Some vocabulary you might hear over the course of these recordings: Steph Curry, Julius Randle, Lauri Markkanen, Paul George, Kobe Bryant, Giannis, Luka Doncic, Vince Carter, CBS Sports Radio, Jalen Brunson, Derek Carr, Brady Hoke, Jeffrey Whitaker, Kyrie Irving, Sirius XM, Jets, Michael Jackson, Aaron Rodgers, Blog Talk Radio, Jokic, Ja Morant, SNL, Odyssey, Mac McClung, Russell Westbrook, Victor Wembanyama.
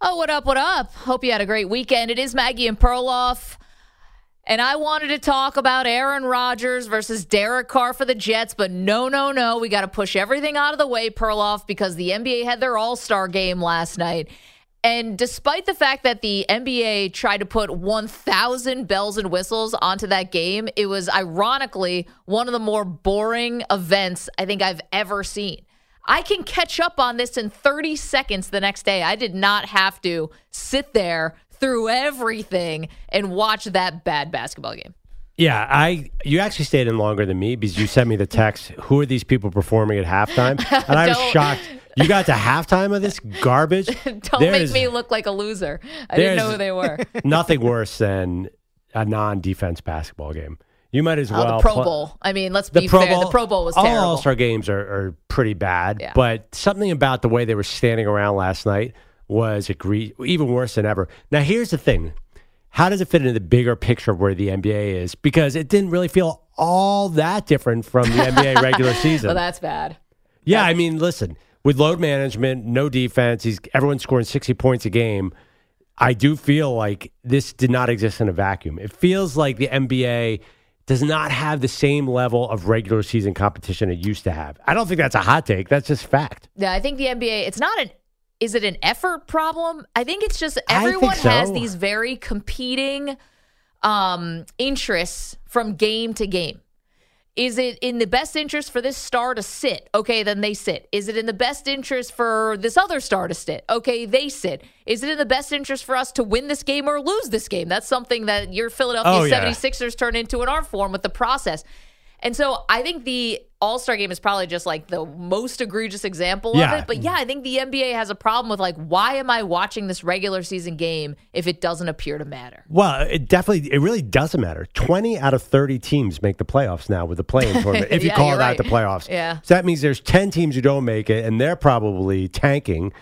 Oh, what up, what up? Hope you had a great weekend. It is Maggie and Perloff, and I wanted to talk about Aaron Rodgers versus Derek Carr for the Jets, but no. We got to push everything out of the way, Perloff, because the NBA had their All-Star game last night. And despite the fact that the NBA tried to put 1,000 bells and whistles onto that game, it was ironically one of the more boring events I think I've ever seen. I can catch up on this in 30 seconds the next day. I did not have to sit there through everything and watch that bad basketball game. Yeah, you actually stayed in longer than me because you sent me the text, who are these people performing at halftime? And I was shocked. You got to halftime of this garbage? Don't make me look like a loser. I didn't know who they were. Nothing worse than a non-defense basketball game. You might as well. The Pro Bowl. I mean, let's be fair. The Pro Bowl was terrible. All All-Star games are pretty bad, yeah. But something about the way they were standing around last night was even worse than ever. Now, here's the thing. How does it fit into the bigger picture of where the NBA is? Because it didn't really feel all that different from the NBA regular season. Well, that's bad. Yeah, I mean, listen, with load management, no defense, everyone's scoring 60 points a game. I do feel like this did not exist in a vacuum. It feels like the NBA does not have the same level of regular season competition it used to have. I don't think that's a hot take. That's just fact. Yeah, I think the NBA, is it an effort problem? I think it's just everyone has these very competing interests from game to game. Is it in the best interest for this star to sit? Okay, then they sit. Is it in the best interest for this other star to sit? Okay, they sit. Is it in the best interest for us to win this game or lose this game? That's something that your Philadelphia 76ers turn into an art form with the process. And so I think the All-Star game is probably just like the most egregious example of it. But yeah, I think the NBA has a problem with, like, why am I watching this regular season game if it doesn't appear to matter? Well, it really doesn't matter. 20 out of 30 teams make the playoffs now with the play-in tournament, if you call it out the playoffs. Yeah. So that means there's 10 teams who don't make it, and they're probably tanking.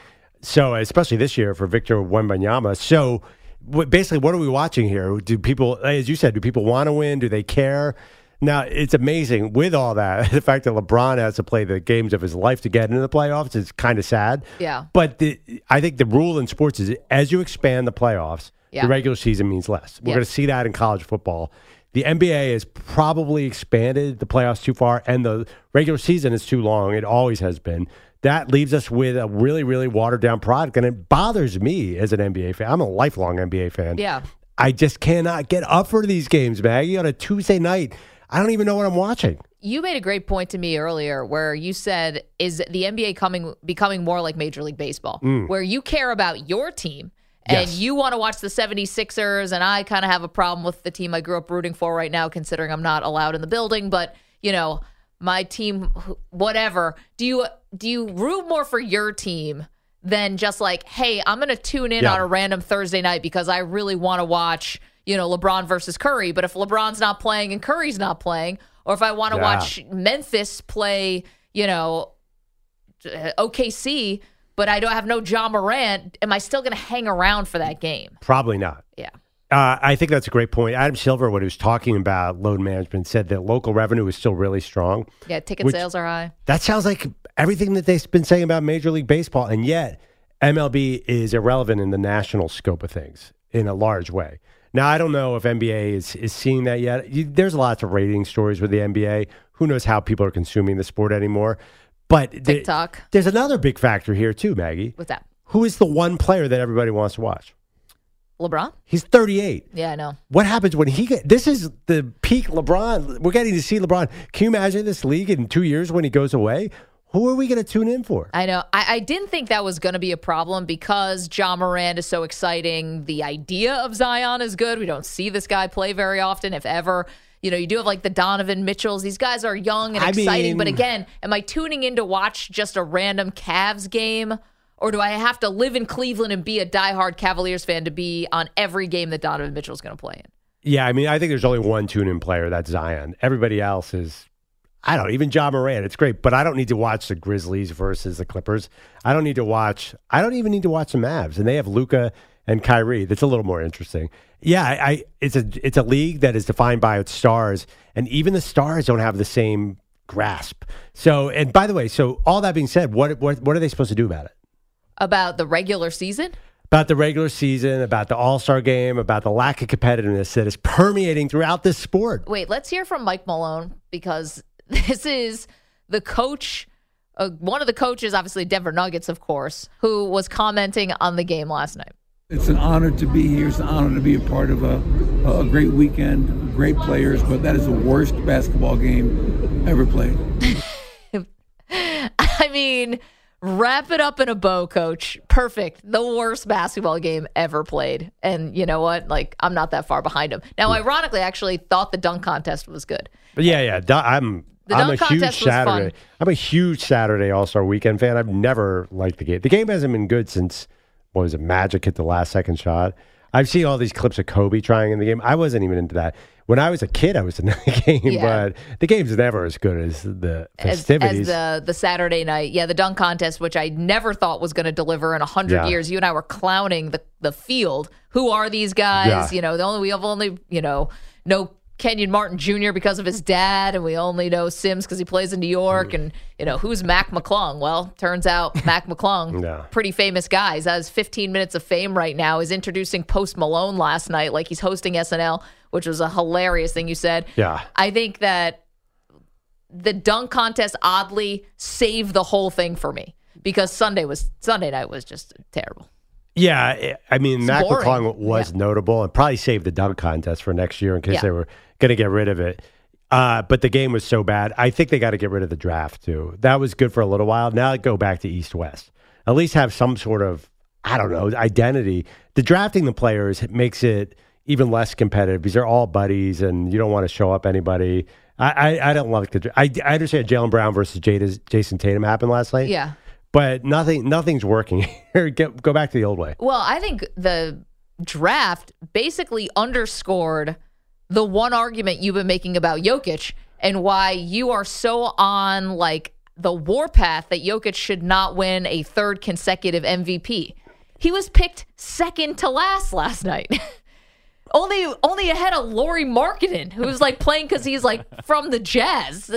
So especially this year for Victor Wembanyama. So basically, what are we watching here? Do people, as you said, do people want to win? Do they care? Now, it's amazing with all that. The fact that LeBron has to play the games of his life to get into the playoffs is kind of sad. Yeah. But I think the rule in sports is as you expand the playoffs, the regular season means less. We're going to see that in college football. The NBA has probably expanded the playoffs too far, and the regular season is too long. It always has been. That leaves us with a really, really watered-down product, and it bothers me as an NBA fan. I'm a lifelong NBA fan. Yeah. I just cannot get up for these games, Maggie, on a Tuesday night. I don't even know what I'm watching. You made a great point to me earlier where you said, is the NBA becoming more like Major League Baseball, where you care about your team and you want to watch the 76ers, and I kind of have a problem with the team I grew up rooting for right now, considering I'm not allowed in the building, but, you know, my team, whatever. Do you root more for your team than just like, hey, I'm going to tune in on a random Thursday night because I really want to watch, you know, LeBron versus Curry, but if LeBron's not playing and Curry's not playing, or if I want to watch Memphis play, you know, OKC, but I don't have no Ja Morant, am I still going to hang around for that game? Probably not. Yeah. I think that's a great point. Adam Silver, when he was talking about load management, said that local revenue is still really strong. Yeah, ticket sales are high. That sounds like everything that they've been saying about Major League Baseball, and yet MLB is irrelevant in the national scope of things in a large way. Now, I don't know if NBA is seeing that yet. There's lots of rating stories with the NBA. Who knows how people are consuming the sport anymore? But TikTok. There's another big factor here, too, Maggie. What's that? Who is the one player that everybody wants to watch? LeBron? He's 38. Yeah, I know. What happens when he gets... This is the peak LeBron. We're getting to see LeBron. Can you imagine this league in 2 years when he goes away? Who are we going to tune in for? I know. I didn't think that was going to be a problem because Ja Morant is so exciting. The idea of Zion is good. We don't see this guy play very often, if ever. You know, you do have like the Donovan Mitchells. These guys are young and exciting. But again, am I tuning in to watch just a random Cavs game? Or do I have to live in Cleveland and be a diehard Cavaliers fan to be on every game that Donovan Mitchell's going to play in? Yeah, I mean, I think there's only one tune-in player, that's Zion. Everybody else is... I don't, even Ja Morant, it's great, but I don't need to watch the Grizzlies versus the Clippers. I don't even need to watch the Mavs, and they have Luka and Kyrie. That's a little more interesting. Yeah, it's a league that is defined by its stars, and even the stars don't have the same grasp. So, and by the way, so all that being said, what are they supposed to do about it? About the regular season? About the regular season, about the All-Star game, about the lack of competitiveness that is permeating throughout this sport. Wait, let's hear from Mike Malone, because... this is the coach, one of the coaches, obviously Denver Nuggets, of course, who was commenting on the game last night. It's an honor to be here. It's an honor to be a part of a great weekend, great players, but that is the worst basketball game ever played. I mean, wrap it up in a bow, coach. Perfect. The worst basketball game ever played. And you know what? Like, I'm not that far behind him. Now, ironically, I actually thought the dunk contest was good. Yeah. I'm a huge Saturday All-Star Weekend fan. I've never liked the game. The game hasn't been good since, what was it, Magic hit the last second shot. I've seen all these clips of Kobe trying in the game. I wasn't even into that. When I was a kid, I was in the game, but the game's never as good as the festivities. As the Saturday night. Yeah, the dunk contest, which I never thought was going to deliver in 100 years. You and I were clowning the field. Who are these guys? Yeah. You know, no Kenyon Martin Jr. because of his dad, and we only know Sims because he plays in New York, and who's Mac McClung? Well, turns out Mac McClung, pretty famous guy. He's at his 15 minutes of fame right now. He's introducing Post Malone last night, like he's hosting SNL, which was a hilarious thing you said. Yeah, I think that the dunk contest oddly saved the whole thing for me because Sunday night was just terrible. Yeah, I mean, Mac McClung was notable and probably saved the dunk contest for next year in case they were going to get rid of it. But the game was so bad. I think they got to get rid of the draft, too. That was good for a little while. Now go back to East-West. At least have some sort of, I don't know, identity. The drafting the players makes it even less competitive because they're all buddies and you don't want to show up anybody. I don't like the draft. I understand Jalen Brown versus Jason Tatum happened last night. Yeah. But nothing's working here. Go back to the old way. Well, I think the draft basically underscored the one argument you've been making about Jokic and why you are so on like the warpath that Jokic should not win a third consecutive MVP. He was picked second to last night. only ahead of Lauri Markkanen, who was like playing because he's like from the Jazz.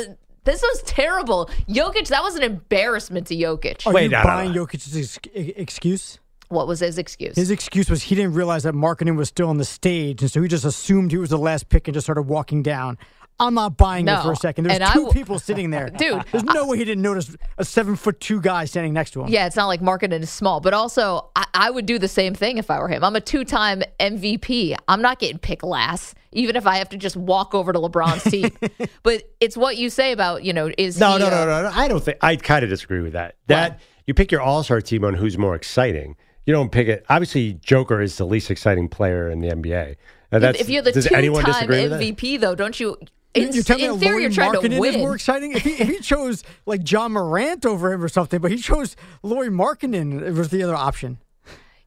This was terrible. Jokic, that was an embarrassment to Jokic. Are you buying Jokic's excuse? What was his excuse? His excuse was he didn't realize that Markkanen was still on the stage, and so he just assumed he was the last pick and just started walking down. I'm not buying it for a second. There's two people sitting there. Dude. There's no way he didn't notice a 7'2" guy standing next to him. Yeah, it's not like Markkanen is small, but also I would do the same thing if I were him. I'm a 2-time MVP. I'm not getting picked last. Even if I have to just walk over to LeBron's seat. But it's what you say about, No. I don't think... I kind of disagree with that. You pick your all-star team on who's more exciting. You don't pick it... Obviously, Joker is the least exciting player in the NBA. If you're the 2-time MVP, though, don't you... You're telling me that Lauri Markkanen is more exciting? If he chose, like, Ja Morant over him or something, but he chose Lauri Markkanen, it was the other option.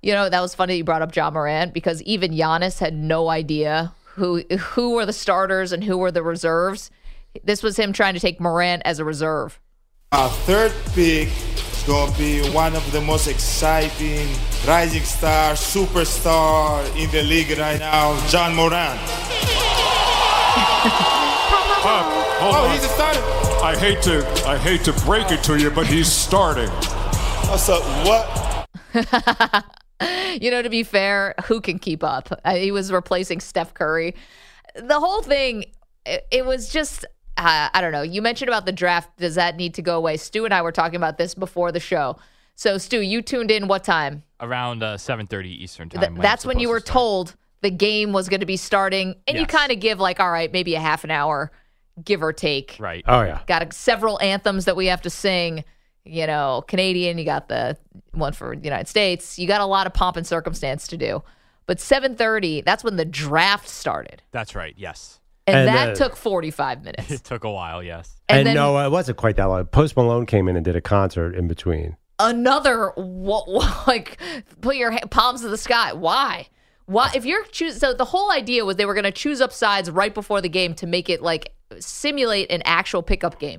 You know, that was funny you brought up Ja Morant, because even Giannis had no idea... Who were the starters and who were the reserves? This was him trying to take Morant as a reserve. Our third pick It's going to be one of the most exciting rising star, superstar in the league right now, Ja Morant. He's starting. I hate to break it to you, but he's starting. So what? You know, to be fair, who can keep up? He was replacing Steph Curry. The whole thing, it was just, I don't know. You mentioned about the draft. Does that need to go away? Stu and I were talking about this before the show. So, Stu, you tuned in what time? Around 7:30 Eastern time. That's when you were told the game was going to be starting. And yes. You kind of give like, all right, maybe a half an hour, give or take. Right. Oh, yeah. Got several anthems that we have to sing. You know, Canadian, you got the one for the United States. You got a lot of pomp and circumstance to do. But 7:30, that's when the draft started. That's right, yes. And that took 45 minutes. It took a while, yes. And then, no, it wasn't quite that long. Post Malone came in and did a concert in between. Another, like, put your palms to the sky. Why? If you're choosing, so the whole idea was they were going to choose up sides right before the game to make it, like, simulate an actual pickup game.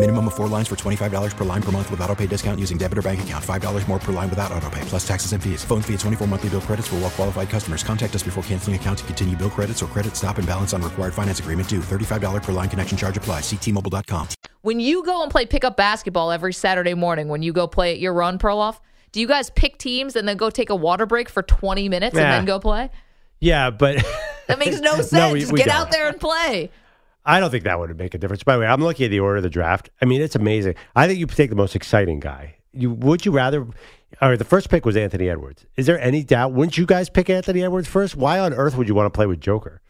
Minimum of 4 lines for $25 per line per month with auto pay discount using debit or bank account. $5 more per line without auto pay, plus taxes and fees. Phone fee at 24 monthly bill credits for well qualified customers. Contact us before canceling account to continue bill credits or credit stop and balance on required finance agreement due. $35 per line connection charge applies. See T-Mobile.com. When you go and play pickup basketball every Saturday morning, when you go play at your run, Perloff, do you guys pick teams and then go take a water break for 20 minutes and then go play? Yeah, but... That makes no sense. No, Just get don't. Out there and play. I don't think that would make a difference. By the way, I'm looking at the order of the draft. I mean, it's amazing. I think you take the most exciting guy. Would you rather... All right, the first pick was Anthony Edwards. Is there any doubt? Wouldn't you guys pick Anthony Edwards first? Why on earth would you want to play with Joker?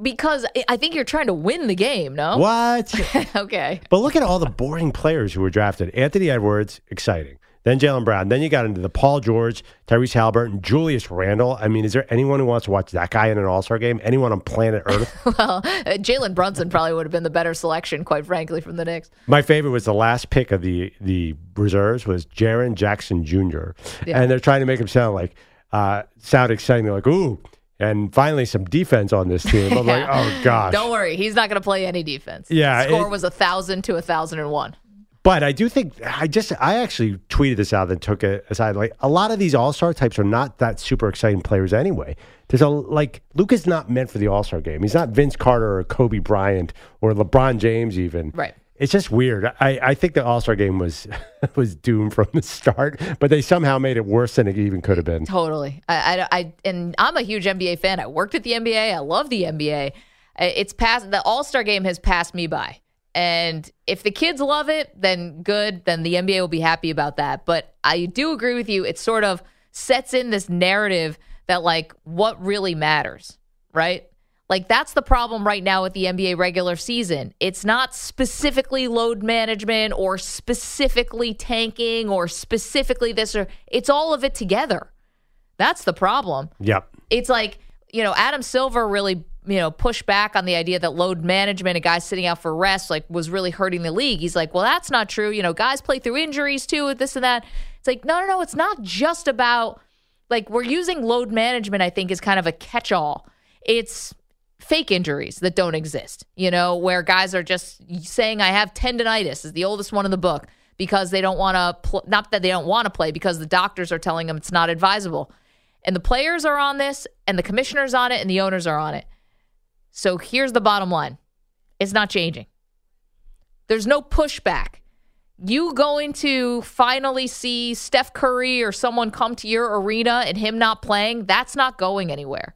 Because I think you're trying to win the game, no? What? Okay. But look at all the boring players who were drafted. Anthony Edwards, exciting. Then Jalen Brown. Then you got into the Paul George, Tyrese Halliburton, Julius Randle. I mean, is there anyone who wants to watch that guy in an All-Star game? Anyone on planet Earth? Well, Jalen Brunson probably would have been the better selection, quite frankly, from the Knicks. My favorite was the last pick of the reserves was Jaren Jackson Jr. Yeah. And they're trying to make him sound exciting. They're like, ooh, and finally some defense on this team. I'm like, oh, gosh. Don't worry. He's not going to play any defense. Yeah, the score was 1,000 to 1,001. But I do think, I actually tweeted this out and took it aside. Like, a lot of these all-star types are not that super exciting players anyway. Luka's not meant for the all-star game. He's not Vince Carter or Kobe Bryant or LeBron James even. Right. It's just weird. I think the all-star game was doomed from the start, but they somehow made it worse than it even could have been. Totally. And I'm a huge NBA fan. I worked at the NBA. I love the NBA. The all-star game has passed me by. And if the kids love it, then good. Then the NBA will be happy about that. But I do agree with you. It sort of sets in this narrative that, like, what really matters, right? Like, that's the problem right now with the NBA regular season. It's not specifically load management or specifically tanking or specifically this. It's all of it together. That's the problem. Yep. It's like, you know, Adam Silver really... you know, push back on the idea that load management and guys sitting out for rest, like, was really hurting the league. He's like, well, that's not true. You know, guys play through injuries too with this and that. It's like, no. It's not just about, like, we're using load management, I think, is kind of a catch-all. It's fake injuries that don't exist, you know, where guys are just saying, I have tendonitis, is the oldest one in the book, because they don't want to, not that they don't want to play, because the doctors are telling them it's not advisable. And the players are on this, and the commissioner's on it, and the owners are on it. So here's the bottom line. It's not changing. There's no pushback. You going to finally see Steph Curry or someone come to your arena and him not playing, that's not going anywhere.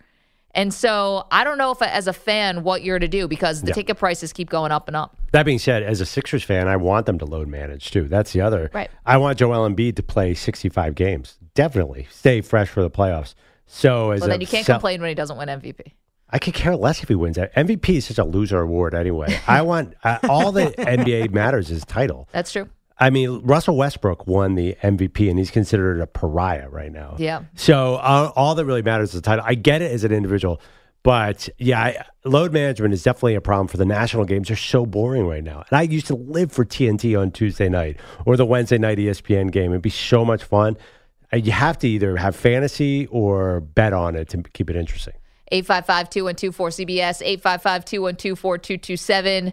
And so I don't know if, as a fan, what you're to do, because the ticket prices keep going up and up. That being said, as a Sixers fan, I want them to load manage, too. That's the other. Right. I want Joel Embiid to play 65 games. Definitely. Stay fresh for the playoffs. So then you can't complain when he doesn't win MVP. I could care less if he wins that. MVP is such a loser award anyway. I want all that NBA matters is title. That's true. I mean, Russell Westbrook won the MVP, and he's considered a pariah right now. Yeah. So all that really matters is the title. I get it as an individual, But, yeah, load management is definitely a problem for the national games. They're so boring right now. And I used to live for TNT on Tuesday night or the Wednesday night ESPN game. It'd be so much fun. You have to either have fantasy or bet on it to keep it interesting. 855-212-4CBS, 855-212-4227.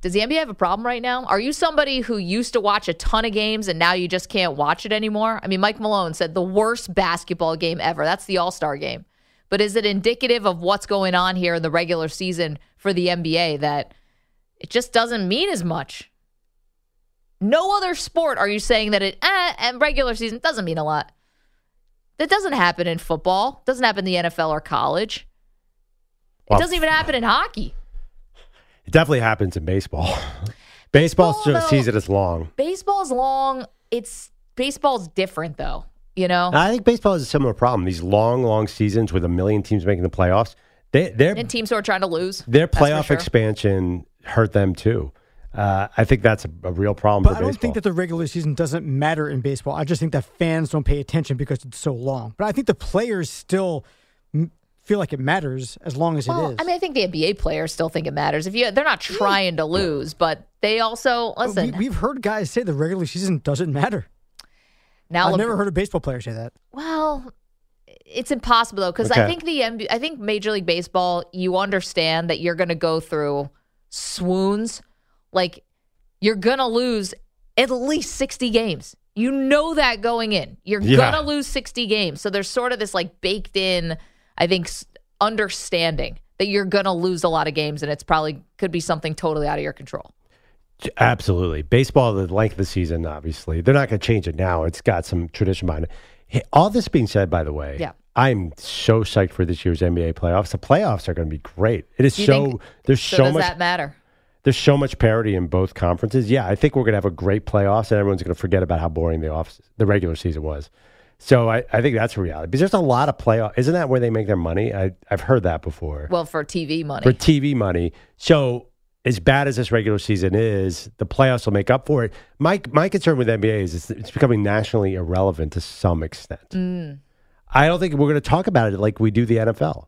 Does the NBA have a problem right now? Are you somebody who used to watch a ton of games and now you just can't watch it anymore? I mean, Mike Malone said the worst basketball game ever. That's the All-Star game. But is it indicative of what's going on here in the regular season for the NBA that it just doesn't mean as much? No other sport are you saying that and regular season doesn't mean a lot. That doesn't happen in football. Doesn't happen in the NFL or college. It doesn't even happen in hockey. It definitely happens in baseball. Baseball just sees it as long. Baseball's long. Baseball's different, though. You know, I think baseball has a similar problem. These long seasons with a million teams making the playoffs. And teams who are trying to lose. Their playoff expansion hurt them, too. I think that's a real problem for baseball. I don't think that the regular season doesn't matter in baseball. I just think that fans don't pay attention because it's so long. But I think the players still feel like it matters as long as it is. I mean, I think the NBA players still think it matters. They're not trying to lose, but they also, listen. We've heard guys say the regular season doesn't matter. Now, I've never heard a baseball player say that. Well, it's impossible, though, because I think Major League Baseball, you understand that you're going to go through swoons. Like, you're going to lose at least 60 games. You know that going in. You're going to lose 60 games. So there's sort of this, like, baked-in, I think, understanding that you're going to lose a lot of games, and it's probably could be something totally out of your control. Absolutely. Baseball, the length of the season, obviously. They're not going to change it now. It's got some tradition behind it. Hey, all this being said, by the way, I'm so psyched for this year's NBA playoffs. The playoffs are going to be great. It is so – does that matter? There's so much parity in both conferences. Yeah, I think we're going to have a great playoffs, and everyone's going to forget about how boring the regular season was. So I think that's a reality. Because there's a lot of playoff. Isn't that where they make their money? I've heard that before. Well, for TV money. For TV money. So – as bad as this regular season is, the playoffs will make up for it. My concern with NBA is it's becoming nationally irrelevant to some extent. I don't think we're going to talk about it like we do the NFL.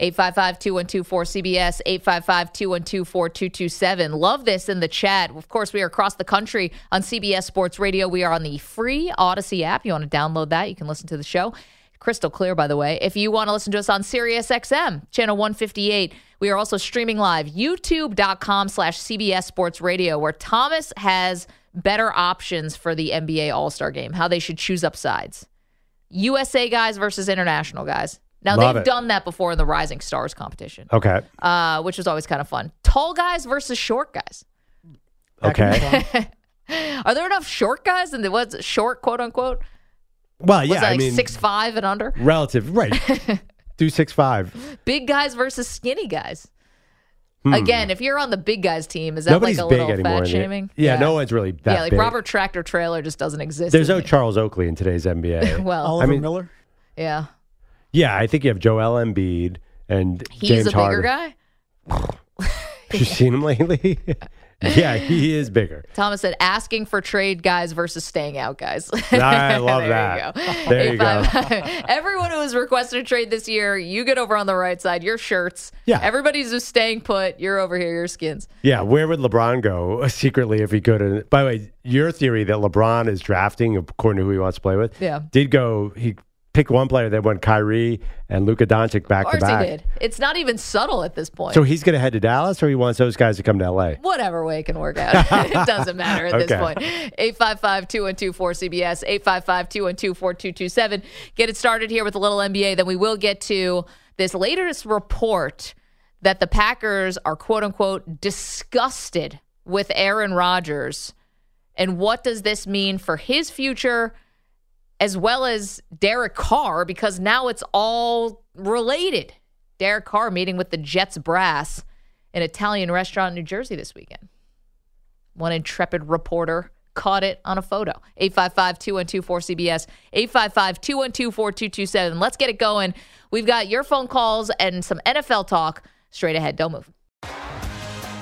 855-212-4CBS, 855-212-4227. Love this in the chat. Of course, we are across the country on CBS Sports Radio. We are on the free Odyssey app. You want to download that? You can listen to the show. Crystal clear, by the way. If you want to listen to us on Sirius XM, channel 158, we are also streaming live, youtube.com/CBS Sports Radio, where Thomas has better options for the NBA All-Star Game, how they should choose up sides. USA guys versus international guys. Now, they've done that before in the Rising Stars competition. Okay. Which was always kind of fun. Tall guys versus short guys. Okay. Are there enough short guys? And what's short, quote unquote? Well, yeah, I mean, 6'5" and under? Relative, right. Do 6'5". Big guys versus skinny guys. Again, if you're on the big guys team, is that nobody's like a little fat shaming? Yeah, no one's really that big. Yeah, like big. Robert Tractor Trailer just doesn't exist. There's no Charles Oakley in today's NBA. Miller? Yeah. Yeah, I think you have Joel Embiid and James Harden. He's a bigger guy? Have you seen him lately? Yeah, he is bigger. Thomas said, asking for trade guys versus staying out guys. I love that. There you go. Everyone who has requested a trade this year, you get over on the right side. Your shirts. Yeah. Everybody's just staying put. You're over here. Your skins. Yeah, where would LeBron go secretly if he could? And by the way, your theory that LeBron is drafting according to who he wants to play with did go... He picked one player that went Kyrie and Luka Doncic back to back. Of course he did. It's not even subtle at this point. So he's going to head to Dallas, or he wants those guys to come to L.A.? Whatever way it can work out. It doesn't matter at this point. 855-212-4CBS, 855-212-4227. Get it started here with a little NBA. Then we will get to this latest report that the Packers are, quote-unquote, disgusted with Aaron Rodgers. And what does this mean for his future, as well as Derek Carr, because now it's all related. Derek Carr meeting with the Jets brass in an Italian restaurant in New Jersey this weekend. One intrepid reporter caught it on a photo. 855-212-4CBS, 855-212-4227. Let's get it going. We've got your phone calls and some NFL talk straight ahead. Don't move.